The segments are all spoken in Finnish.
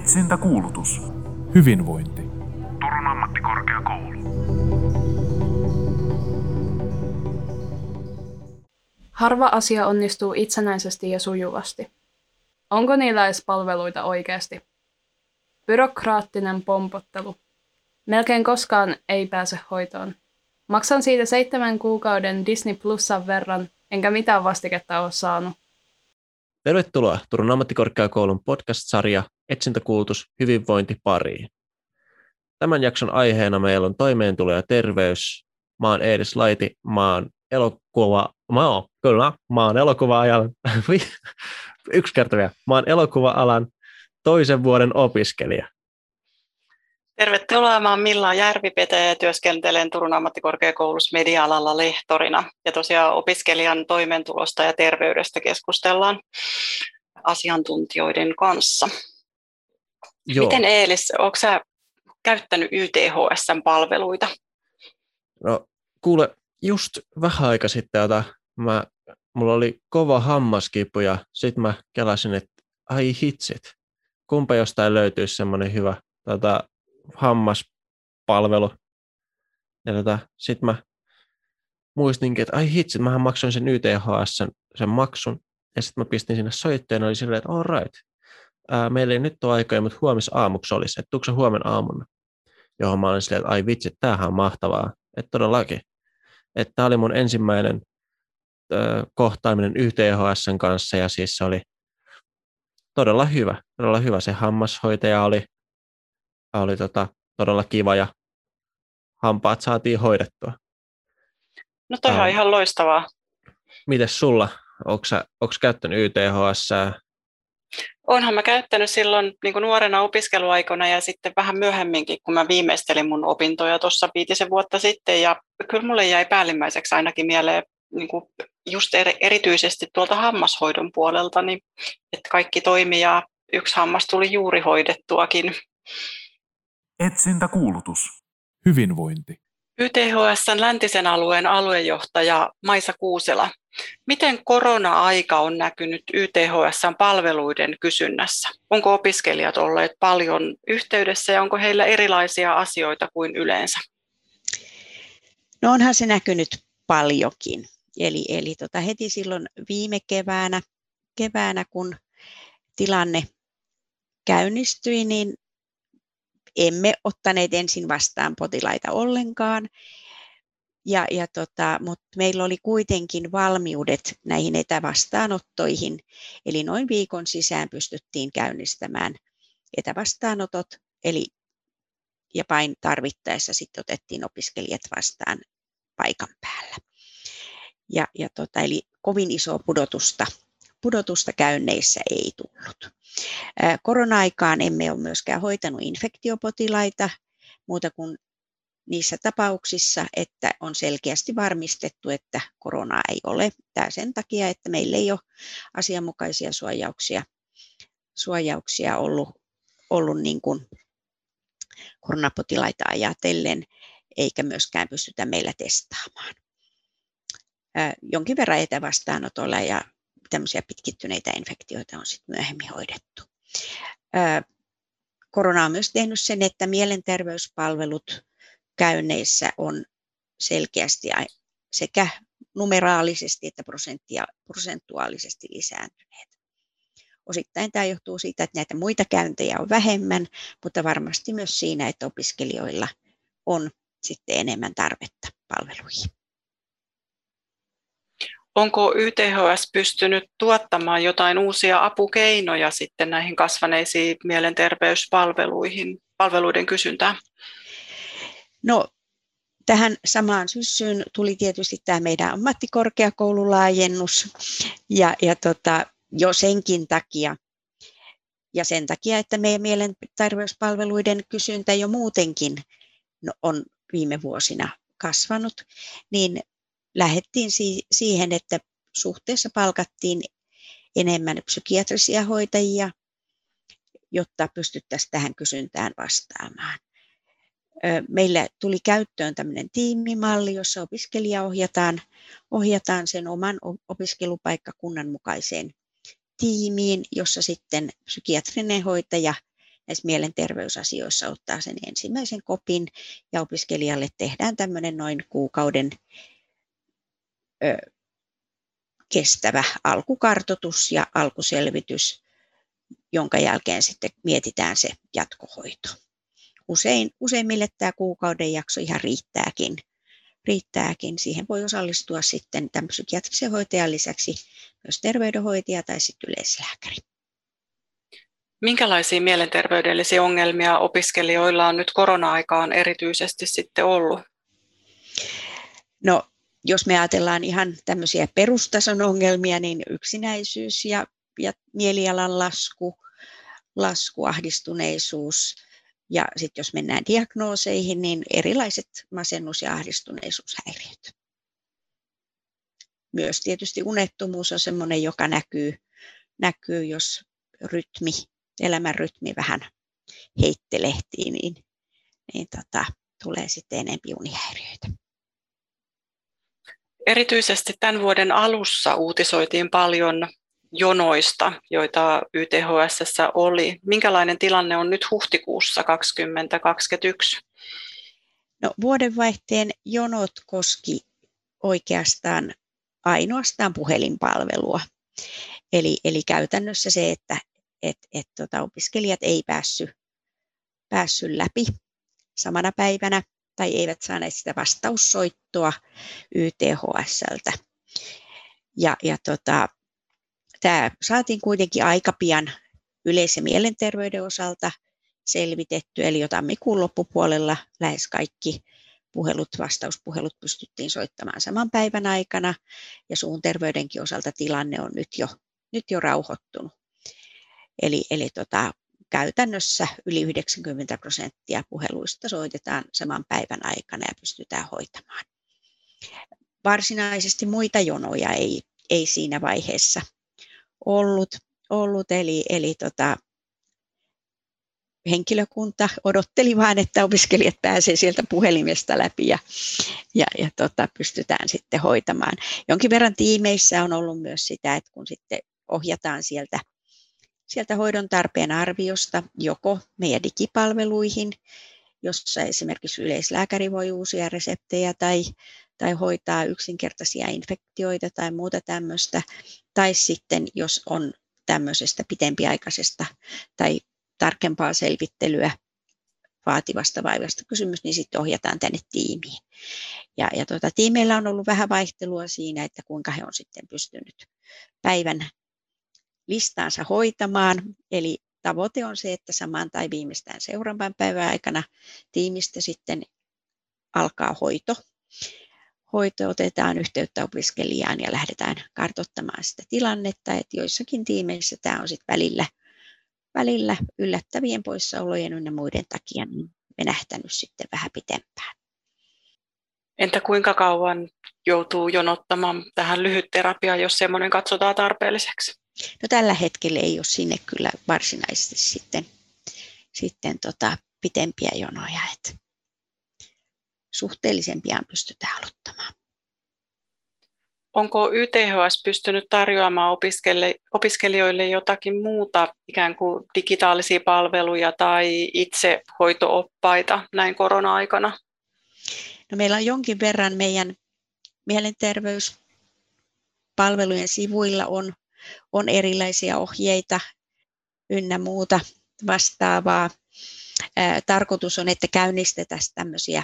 Etsintäkuulutus. Hyvinvointi. Turun ammattikorkeakoulu. Harva asia onnistuu itsenäisesti ja sujuvasti. Onko niillä edes palveluita oikeasti? Byrokraattinen pompottelu. Melkein koskaan ei pääse hoitoon. Maksan siitä 7 kuukauden Disney Plusan verran, enkä mitään vastiketta ole saanut. Tervetuloa Turun ammattikorkeakoulun podcast-sarja Etsintäkuulutus hyvinvointi pariin. Tämän jakson aiheena meillä on toimeentulo ja terveys. Mä oon Edes Laiti, mä oon elokuva-alan toisen vuoden opiskelija. Tervetuloa, mä oon Milla Järvi Petäjä ja työskentelen Turun ammattikorkeakoulussa media-alalla lehtorina. Ja tosiaan opiskelijan toimeentulosta ja terveydestä keskustellaan asiantuntijoiden kanssa. Joo. Miten Eelis, ootko sä käyttänyt YTHS-palveluita? No kuule, just vähän aika sitten, mulla oli kova hammaskipu ja sitten mä kelasin, että ai hitsit, kumpa jostain löytyisi semmoinen hyvä hammaspalvelu. Ja sitten mä muistinkin, että ai hitsit, mähän maksoin sen YTHS sen maksun. Ja sitten mä pistin sinne soitteen ja oli silleen, että all right. Meillä ei nyt ole aikoja, mutta huomisaamuksi olisi. Että tuutko se huomenna aamuna? Johon mä olin silleen, että ai vitsi, tämähän on mahtavaa. Että todellakin. Että tämä oli mun ensimmäinen kohtaaminen YTHS:n kanssa ja siis se oli todella hyvä. Se hammashoitaja oli todella kiva ja hampaat saatiin hoidettua. No toi on ihan loistavaa. Mites sulla? Ootko käyttänyt YTHS:ää? Oonhan mä käyttänyt silloin niin kuin nuorena opiskeluaikana ja sitten vähän myöhemminkin, kun mä viimeistelin mun opintoja tuossa 5 vuotta sitten. Ja kyllä mulle jäi päällimmäiseksi ainakin mieleen niin kuin just erityisesti tuolta hammashoidon puolelta, niin, että kaikki toimi ja yksi hammas tuli juuri hoidettuakin. Etsintäkuulutus. Hyvinvointi. YTHS:n läntisen alueen aluejohtaja Maisa Kuusela. Miten korona-aika on näkynyt YTHS:n palveluiden kysynnässä? Onko opiskelijat olleet paljon yhteydessä ja onko heillä erilaisia asioita kuin yleensä? No onhan se näkynyt paljonkin. Eli heti silloin viime keväänä, kun tilanne käynnistyi, niin emme ottaneet ensin vastaan potilaita ollenkaan. Mutta meillä oli kuitenkin valmiudet näihin etävastaanottoihin, eli noin viikon sisään pystyttiin käynnistämään etävastaanotot, ja vain tarvittaessa sitten otettiin opiskelijat vastaan paikan päällä. Eli kovin isoa pudotusta käynneissä ei tullut. Korona-aikaan emme ole myöskään hoitanut infektiopotilaita muuta kuin niissä tapauksissa, että on selkeästi varmistettu, että koronaa ei ole. Tämä sen takia, että meillä ei ole asianmukaisia suojauksia ollut niin kuin koronapotilaita ajatellen, eikä myöskään pystytä meillä testaamaan. Jonkin verran etävastaanotolla ja tämmöisiä pitkittyneitä infektioita on sitten myöhemmin hoidettu. Korona on myös tehnyt sen, että mielenterveyspalvelut käynneissä on selkeästi sekä numeraalisesti että prosentuaalisesti lisääntyneet. Osittain tämä johtuu siitä, että näitä muita käyntejä on vähemmän, mutta varmasti myös siinä, että opiskelijoilla on sitten enemmän tarvetta palveluihin. Onko YTHS pystynyt tuottamaan jotain uusia apukeinoja sitten näihin kasvaneisiin mielenterveyspalveluiden kysyntään? No, tähän samaan syssyyn tuli tietysti tämä meidän ammattikorkeakoululaajennus jo senkin takia ja sen takia, että meidän mielenterveyspalveluiden kysyntä jo muutenkin on viime vuosina kasvanut, niin lähdettiin siihen, että suhteessa palkattiin enemmän psykiatrisia hoitajia, jotta pystyttäisiin tähän kysyntään vastaamaan. Meillä tuli käyttöön tämmöinen tiimimalli, jossa opiskelija ohjataan sen oman opiskelupaikkakunnan mukaiseen tiimiin, jossa sitten psykiatrinen hoitaja näissä mielenterveysasioissa ottaa sen ensimmäisen kopin ja opiskelijalle tehdään tämmöinen noin kuukauden kestävä alkukartoitus ja alkuselvitys, jonka jälkeen sitten mietitään se jatkohoito. Useimmille tämä kuukauden jakso ihan riittääkin. Siihen voi osallistua sitten tämän psykiatrisen hoitajan lisäksi myös terveydenhoitaja tai sitten yleislääkäri. Minkälaisia mielenterveydellisiä ongelmia opiskelijoilla on nyt korona-aikaan erityisesti sitten ollut? No, jos me ajatellaan ihan tämmöisiä perustason ongelmia, niin yksinäisyys ja mielialan lasku, ahdistuneisuus. Ja sitten jos mennään diagnooseihin, niin erilaiset masennus- ja ahdistuneisuushäiriöt. Myös tietysti unettomuus on sellainen, joka näkyy jos elämän rytmi vähän heittelehtii, niin tulee sitten enemmän unihäiriöitä. Erityisesti tämän vuoden alussa uutisoitiin paljon jonoista, joita YTHS oli. Minkälainen tilanne on nyt huhtikuussa 2021? No, vuodenvaihteen jonot koski oikeastaan ainoastaan puhelinpalvelua. Eli käytännössä se, että opiskelijat ei päässyt läpi samana päivänä tai eivät saaneet sitä vastaussoittoa YTHS:ltä. Ja tämä saatiin kuitenkin aika pian yleis- ja mielenterveyden osalta selvitetty, eli jo tammikuun loppupuolella lähes kaikki vastauspuhelut pystyttiin soittamaan saman päivän aikana, ja suun terveydenkin osalta tilanne on nyt jo rauhoittunut. Eli käytännössä yli 90% puheluista soitetaan saman päivän aikana ja pystytään hoitamaan. Varsinaisesti muita jonoja ei siinä vaiheessa ollut eli henkilökunta odotteli vaan, että opiskelijat pääsee sieltä puhelimesta läpi ja pystytään sitten hoitamaan. Jonkin verran tiimeissä on ollut myös sitä, että kun sitten ohjataan sieltä hoidon tarpeen arviosta joko meidän digipalveluihin, jossa esimerkiksi yleislääkäri voi uusia reseptejä tai hoitaa yksinkertaisia infektioita tai muuta tämmöistä, tai sitten jos on tämmöisestä pitempiaikaisesta tai tarkempaa selvittelyä vaativasta vaivasta kysymys, niin sitten ohjataan tänne tiimiin. Ja tiimeillä on ollut vähän vaihtelua siinä, että kuinka he on sitten pystynyt päivän listaansa hoitamaan, eli tavoite on se, että saman tai viimeistään seuraavan päivän aikana tiimistä sitten alkaa hoito. Otetaan yhteyttä opiskelijaan ja lähdetään kartoittamaan sitä tilannetta, että joissakin tiimeissä tämä on sitten välillä yllättävien poissaolojen ynnä muiden takia niin venähtänyt sitten vähän pitempään. Entä kuinka kauan joutuu jonottamaan tähän lyhytterapiaan, jos semmoinen katsotaan tarpeelliseksi? No, tällä hetkellä ei ole sinne kyllä varsinaisesti sitten pitempiä jonoja, että suhteellisen pian pystytään aloittamaan. Onko YTHS pystynyt tarjoamaan opiskelijoille jotakin muuta, ikään kuin digitaalisia palveluja tai itse hoito-oppaita näin korona-aikana? No, meillä on jonkin verran meidän mielenterveyspalvelujen sivuilla on erilaisia ohjeita ynnä muuta vastaavaa. Tarkoitus on, että käynnistetään tämmöisiä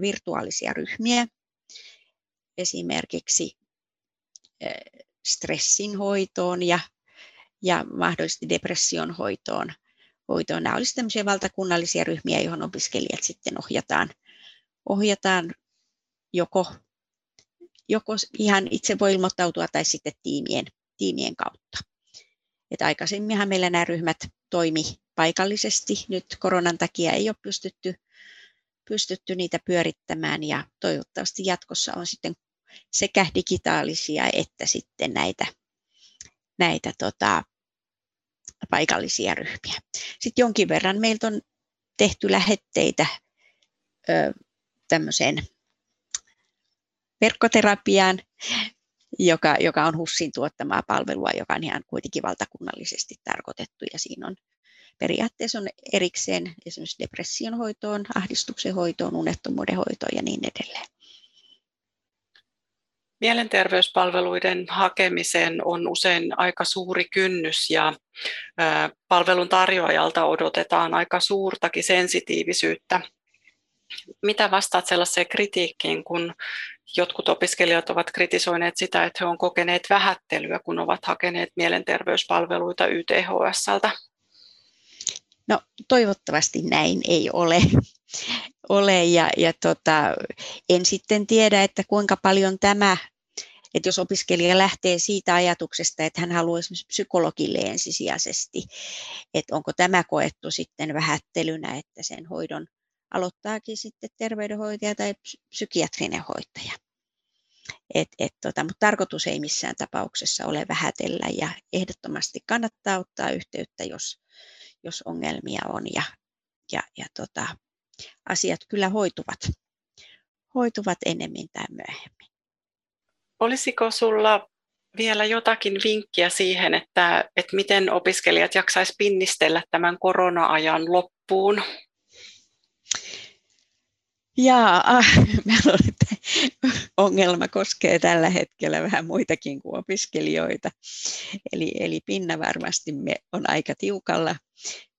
virtuaalisia ryhmiä, esimerkiksi stressin hoitoon ja mahdollisesti depression hoitoon. Nämä olisivat tämmöisiä valtakunnallisia ryhmiä, johon opiskelijat sitten ohjataan joko ihan itse voi ilmoittautua tai sitten tiimien kautta. Et aikaisemminhan meillä nämä ryhmät toimi paikallisesti, nyt koronan takia ei ole pystytty niitä pyörittämään, ja toivottavasti jatkossa on sitten sekä digitaalisia että sitten näitä paikallisia ryhmiä. Sitten jonkin verran meiltä on tehty lähetteitä tämmöiseen verkkoterapiaan, joka on HUSin tuottamaa palvelua, joka on ihan kuitenkin valtakunnallisesti tarkoitettu, ja siinä on periaatteessa on erikseen esimerkiksi depression hoitoon, ahdistuksen hoitoon, unettomuuden hoitoon ja niin edelleen. Mielenterveyspalveluiden hakemiseen on usein aika suuri kynnys ja palvelun tarjoajalta odotetaan aika suurtakin sensitiivisyyttä. Mitä vastaat sellaiseen kritiikkiin, kun jotkut opiskelijat ovat kritisoineet sitä, että he ovat kokeneet vähättelyä, kun ovat hakeneet mielenterveyspalveluita YTHS:ltä? No, toivottavasti näin ei ole en sitten tiedä, että kuinka paljon tämä, että jos opiskelija lähtee siitä ajatuksesta, että hän haluaa esimerkiksi psykologille ensisijaisesti, että onko tämä koettu sitten vähättelynä, että sen hoidon aloittaakin sitten terveydenhoitaja tai psykiatrinen hoitaja. Mutta tarkoitus ei missään tapauksessa ole vähätellä ja ehdottomasti kannattaa ottaa yhteyttä, jos ongelmia on ja asiat kyllä hoituvat ennemmin tai myöhemmin. Olisiko sulla vielä jotakin vinkkiä siihen, että miten opiskelijat jaksaisi pinnistellä tämän korona-ajan loppuun? Meillä ongelma koskee tällä hetkellä vähän muitakin kuin opiskelijoita. Eli pinna varmasti on aika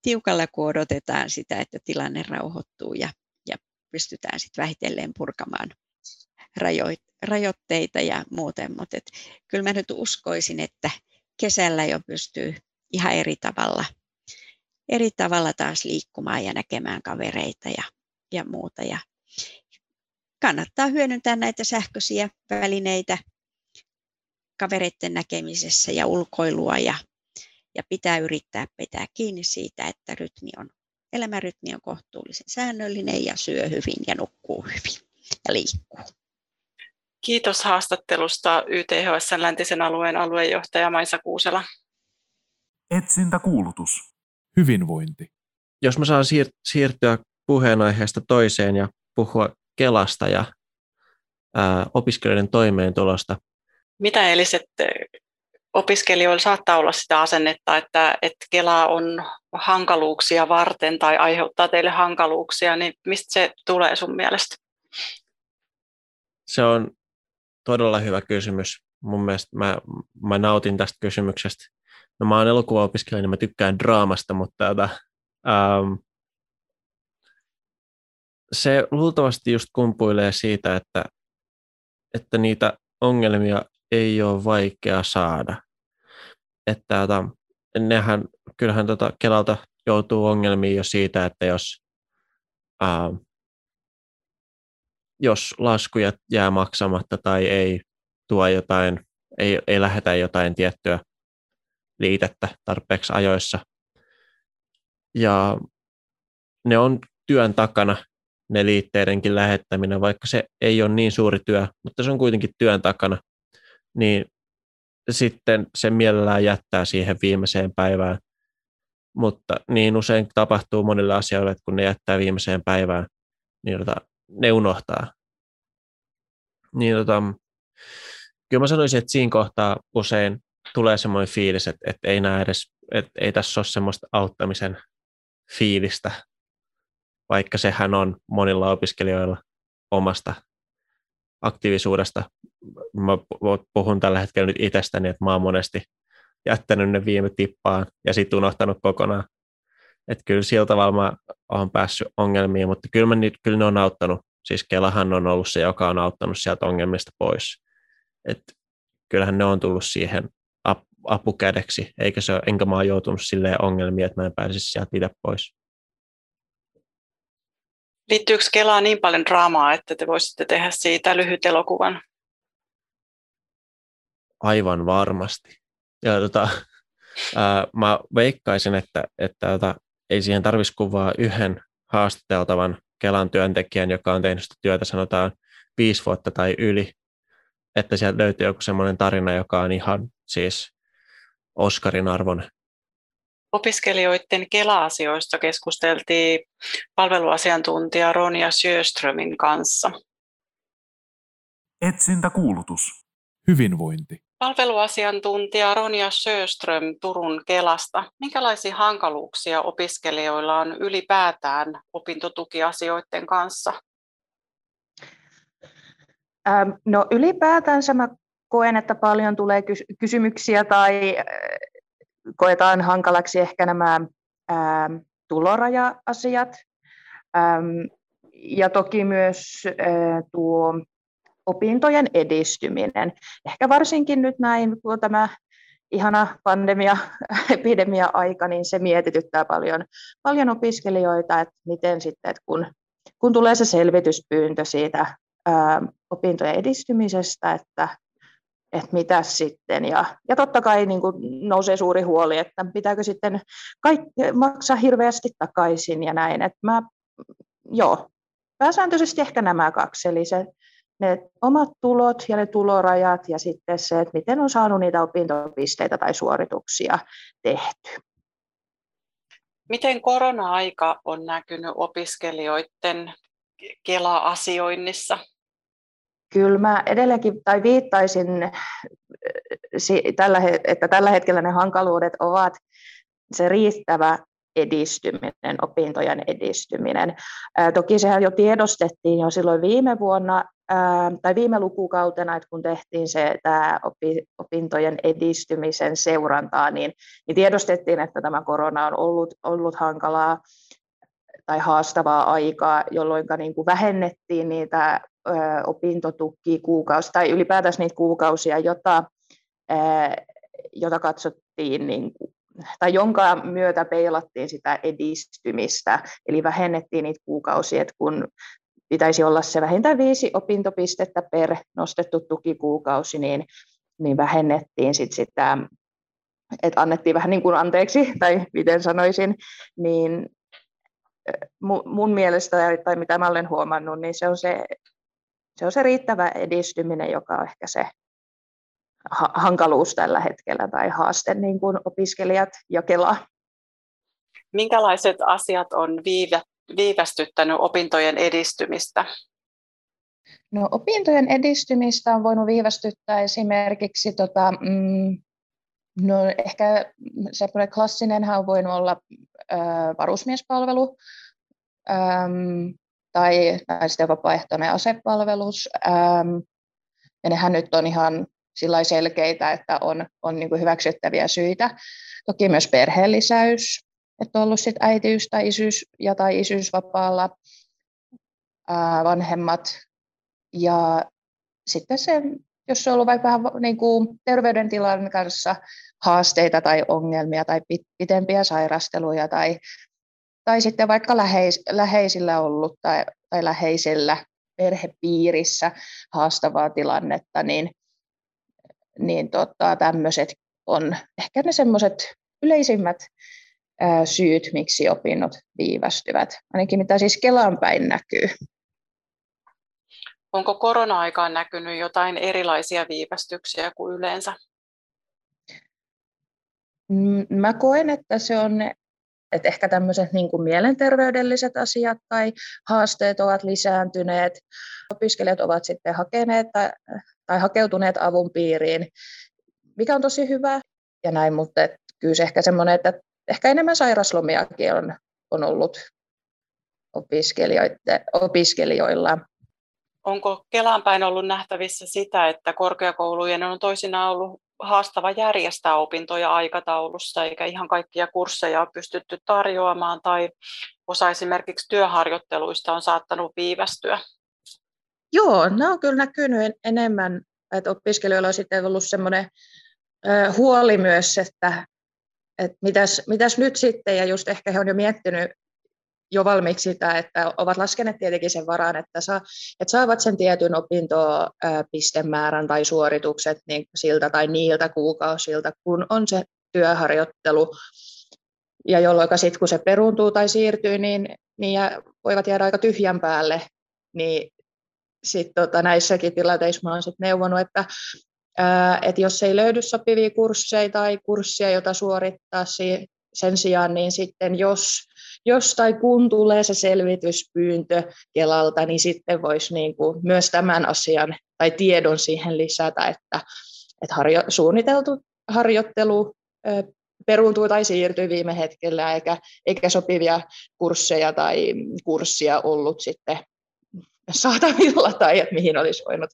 tiukalla, kun odotetaan sitä, että tilanne rauhoittuu ja pystytään sitten vähitellen purkamaan rajoitteita ja muuten. Mutta kyllä mä nyt uskoisin, että kesällä jo pystyy ihan eri tavalla taas liikkumaan ja näkemään kavereita ja muuta. Ja kannattaa hyödyntää näitä sähköisiä välineitä kavereiden näkemisessä ja ulkoilua ja pitää yrittää pitää kiinni siitä, että elämänrytmi on kohtuullisen säännöllinen ja syö hyvin ja nukkuu hyvin ja liikkuu. Kiitos haastattelusta YTHS:n läntisen alueen aluejohtaja Maisa Kuusela. Etsintäkuulutus. Hyvinvointi. Jos mä saan siirtyä puheenaiheesta toiseen ja puhua Kelasta ja opiskelijoiden toimeentulosta. Mitä opiskelijoilla saattaa olla sitä asennetta, että Kela on hankaluuksia varten tai aiheuttaa teille hankaluuksia, niin mistä se tulee sun mielestä? Se on todella hyvä kysymys. Mun mielestä mä nautin tästä kysymyksestä. No, mä oon elokuvaopiskelija, niin mä tykkään draamasta, mutta se luultavasti just kumpuilee siitä, että niitä ongelmia ei ole vaikea saada. Että kyllähän Kelalta joutuu ongelmiin jo siitä, että jos laskuja jää maksamatta tai ei tuo jotain, ei lähetä jotain tiettyä liitettä tarpeeksi ajoissa. Ja ne on työn takana. Ne liitteidenkin lähettäminen, vaikka se ei ole niin suuri työ, mutta se on kuitenkin työn takana, niin sitten se mielellään jättää siihen viimeiseen päivään. Mutta niin usein tapahtuu monille asioille, että kun ne jättää viimeiseen päivään, niin ne unohtaa. Niin kyllä mä sanoisin, että siinä kohtaa usein tulee semmoinen fiilis, että ei näe edes, että ei tässä ole semmoista auttamisen fiilistä. Vaikka sehän on monilla opiskelijoilla omasta aktiivisuudesta. Mä puhun tällä hetkellä nyt itsestäni, että mä oon monesti jättänyt ne viime tippaan ja sitten unohtanut kokonaan. Että kyllä sillä tavalla mä oon päässyt ongelmiin, mutta kyllä ne on auttanut. Siis Kelahan on ollut se, joka on auttanut sieltä ongelmista pois. Että kyllähän ne on tullut siihen apukädeksi, enkä mä oon joutunut silleen ongelmiin, että mä en pääsisi sieltä itse pois. Liittyykö Kelaa niin paljon draamaa, että te voisitte tehdä siitä lyhyt elokuvan? Aivan varmasti. Ja mä veikkaisin, että ei siihen tarvitsisi kuvaa yhden haastateltavan Kelan työntekijän, joka on tehnyt sitä työtä sanotaan 5 vuotta tai yli, että sieltä löytyy joku semmoinen tarina, joka on ihan siis Oscarin arvoinen. Opiskelijoiden Kela-asioista keskusteltiin palveluasiantuntija Ronja Sjöströmin kanssa. Etsintäkuulutus. Hyvinvointi. Palveluasiantuntija Ronja Sjöström Turun Kelasta. Minkälaisia hankaluuksia opiskelijoilla on ylipäätään opintotukiasioiden kanssa? No ylipäätänsä mä koen, että paljon tulee kysymyksiä tai koetaan hankalaksi ehkä nämä tuloraja-asiat. Ja toki myös tuo opintojen edistyminen. Ehkä varsinkin nyt näin, kun tämä ihana pandemia-epidemia-aika, niin se mietityttää paljon opiskelijoita, että miten sitten, että kun tulee se selvityspyyntö siitä opintojen edistymisestä, että mitä sitten. Ja totta kai niin kuin nousee suuri huoli, että pitääkö sitten maksaa hirveästi takaisin ja näin. Että pääsääntöisesti ehkä nämä kaksi, eli ne omat tulot ja ne tulorajat ja sitten se, että miten on saanut niitä opintopisteitä tai suorituksia tehty. Miten korona-aika on näkynyt opiskelijoiden Kela-asioinnissa? Kyllä mä edelleenkin tai viittaisin, että tällä hetkellä ne hankaluudet ovat se riittävä edistyminen, opintojen edistyminen. Toki sehän jo tiedostettiin jo silloin viime vuonna tai viime lukukautena, että kun tehtiin tämä opintojen edistymisen seurantaa, niin tiedostettiin, että tämä korona on ollut hankalaa tai haastavaa aikaa, jolloin niin kuin vähennettiin niitä opintotukikuukausia tai ylipäätään niitä kuukausia, jota katsottiin niin kuin tai jonka myötä peilattiin sitä edistymistä, eli vähennettiin niitä kuukausia, että kun pitäisi olla se vähintään 5 opintopistettä per nostettu tukikuukausi, niin vähennettiin sitä, että annettiin vähän niin kuin anteeksi, tai miten sanoisin, niin mun mielestä, tai mitä mä olen huomannut, niin se on se riittävä edistyminen, joka on ehkä se hankaluus tällä hetkellä tai haaste niin kuin opiskelijat ja Kela. Minkälaiset asiat on viivästyttänyt opintojen edistymistä? No, opintojen edistymistä on voinut viivästyttää esimerkiksi ehkä semmoinen klassinenhan on voinut olla varusmiespalvelu tai sitten vapaaehtoinen asepalvelus. Ja nehän nyt on ihan sillä selkeitä, että on niin kuin hyväksyttäviä syitä. Toki myös perheenlisäys, että on ollut sit äitiys- tai isyys- tai isyysvapaalla vanhemmat. Ja sitten se, jos on ollut vaikka vähän niin kuin terveydentilan kanssa haasteita tai ongelmia tai pitempiä sairasteluja tai sitten vaikka läheisillä ollut tai läheisellä perhepiirissä haastavaa tilannetta, niin tämmöiset on ehkä ne semmoiset yleisimmät syyt, miksi opinnot viivästyvät, ainakin mitä siis Kelaan päin näkyy. Onko korona-aikaan näkynyt jotain erilaisia viivästyksiä kuin yleensä? Mä koen, että se on, että ehkä tämmöiset niin kuin mielenterveydelliset asiat tai haasteet ovat lisääntyneet. Opiskelijat ovat sitten hakeneet tai hakeutuneet avun piiriin, mikä on tosi hyvä ja näin, mutta kyllä se ehkä semmoinen, että ehkä enemmän sairaslomiakin on ollut opiskelijoilla. Onko Kelan päin ollut nähtävissä sitä, että korkeakoulujen on toisinaan ollut haastava järjestää opintoja aikataulussa, eikä ihan kaikkia kursseja ole pystytty tarjoamaan, tai osa esimerkiksi työharjoitteluista on saattanut viivästyä? Joo, nämä on kyllä näkynyt enemmän, että opiskelijoilla on sitten ollut semmoinen huoli myös, että mitäs nyt sitten, ja just ehkä he on jo miettinyt jo valmiiksi sitä, että ovat laskeneet tietenkin sen varaan, että saavat sen tietyn opintopistemäärän tai suoritukset niin siltä tai niiltä kuukausilta, kun on se työharjoittelu, ja jolloin sitten kun se peruuntuu tai siirtyy, niin voivat jäädä aika tyhjän päälle, niin sitten näissäkin tilanteissa olen neuvonut, että jos ei löydy sopivia kursseja tai kurssia, jota suorittaa sen sijaan, niin sitten jos tai kun tulee se selvityspyyntö Kelalta, niin sitten voisi niin kuin myös tämän asian tai tiedon siihen lisätä, että, että suunniteltu harjoittelu peruuntuu tai siirtyy viime hetkellä, eikä sopivia kursseja tai kurssia ollut sitten saatavilla tai että mihin olisi voinut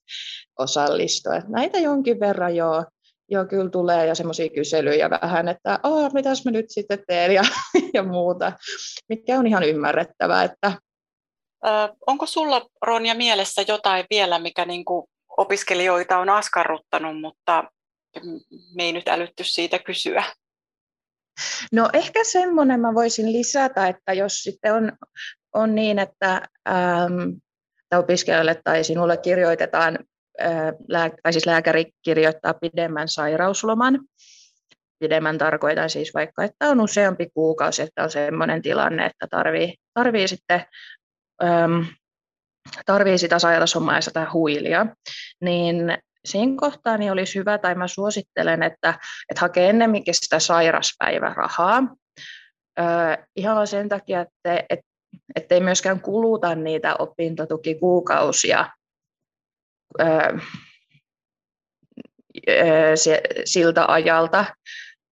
osallistua. Että näitä jonkin verran joo kyllä tulee ja semmoisia kyselyjä vähän, että mitäs mä nyt sitten teen ja muuta, mikä on ihan ymmärrettävää. Että... Onko sulla, Ronja, mielessä jotain vielä, mikä niinku opiskelijoita on askarruttanut, mutta me ei nyt älytty siitä kysyä? No ehkä semmoinen mä voisin lisätä, että jos sitten on niin, että opiskelijalle tai sinulle kirjoitetaan, tai siis lääkäri kirjoittaa pidemmän sairausloman. Pidemmän tarkoitan siis vaikka, että on useampi kuukausi, että on semmoinen tilanne, että tarvii sitä sairauslomaa ja sitä huilia, niin siinä kohtaa niin olisi hyvä, tai mä suosittelen, että hakee ennemminkin sitä sairaspäivärahaa. Ihan sen takia, että ei myöskään kuluta niitä opintotukikuukausia siltä ajalta.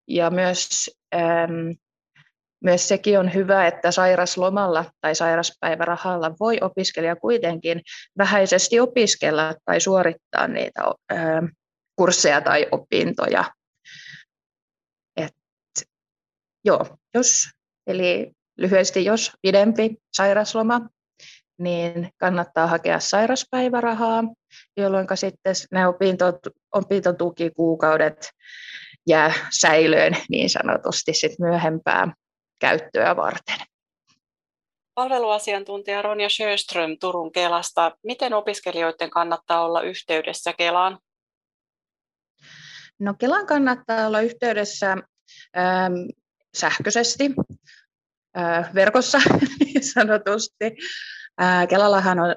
Ja myös sekin on hyvä, että sairaslomalla tai sairaspäivärahalla voi opiskelija kuitenkin vähäisesti opiskella tai suorittaa niitä kursseja tai opintoja. Eli lyhyesti, jos pidempi sairasloma, niin kannattaa hakea sairaspäivärahaa, jolloin sitten ne opintotukikuukaudet jää säilöön niin sanotusti sit myöhempää käyttöä varten. Palveluasiantuntija Ronja Sjöström Turun Kelasta. Miten opiskelijoiden kannattaa olla yhteydessä Kelaan? No, Kelaan kannattaa olla yhteydessä sähköisesti, verkossa niin sanotusti. Kelallahan on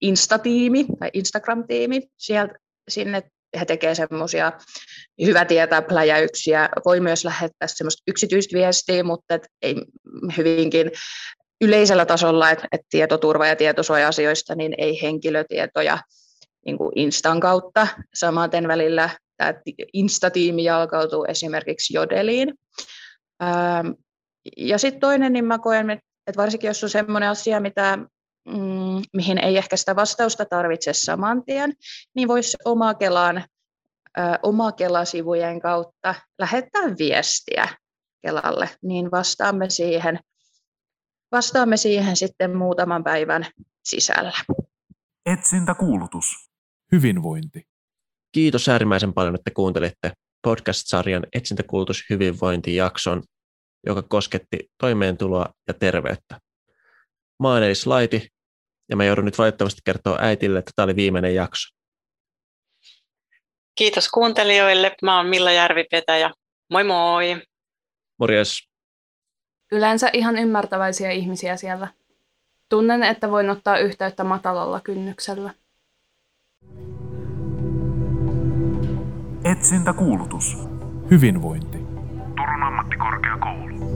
Insta-tiimi tai Instagram-tiimi. Sinne he tekevät semmoisia hyvä tietää pläjäyksiä. Voi myös lähettää semmoista yksityistä viestiä, mutta ei hyvinkin yleisellä tasolla, että tietoturva- ja tietosuoja-asioista niin ei henkilötietoja niin kuin Instan kautta. Samaten välillä tämä Insta-tiimi jalkautuu esimerkiksi Jodeliin. Ja sitten toinen, niin mä koen, että varsinkin jos on sellainen asia, mihin ei ehkä sitä vastausta tarvitse saman tien, niin voisi oma Kela-sivujen kautta lähettää viestiä Kelalle, niin vastaamme siihen sitten muutaman päivän sisällä. Etsintäkuulutus. Hyvinvointi. Kiitos äärimmäisen paljon, että kuuntelitte podcast-sarjan Etsintäkuulutus hyvinvointijakson, joka kosketti toimeentuloa ja terveyttä. Mä olen Edes Laiti, ja mä joudun nyt valitettavasti kertoa äitille, että tämä oli viimeinen jakso. Kiitos kuuntelijoille. Mä oon Milla Järvi Petäjä. Moi moi! Morjes! Yleensä ihan ymmärtäväisiä ihmisiä siellä. Tunnen, että voin ottaa yhteyttä matalalla kynnyksellä. Etsintäkuulutus. Hyvinvointi. Turun ammattikorkeakoulu.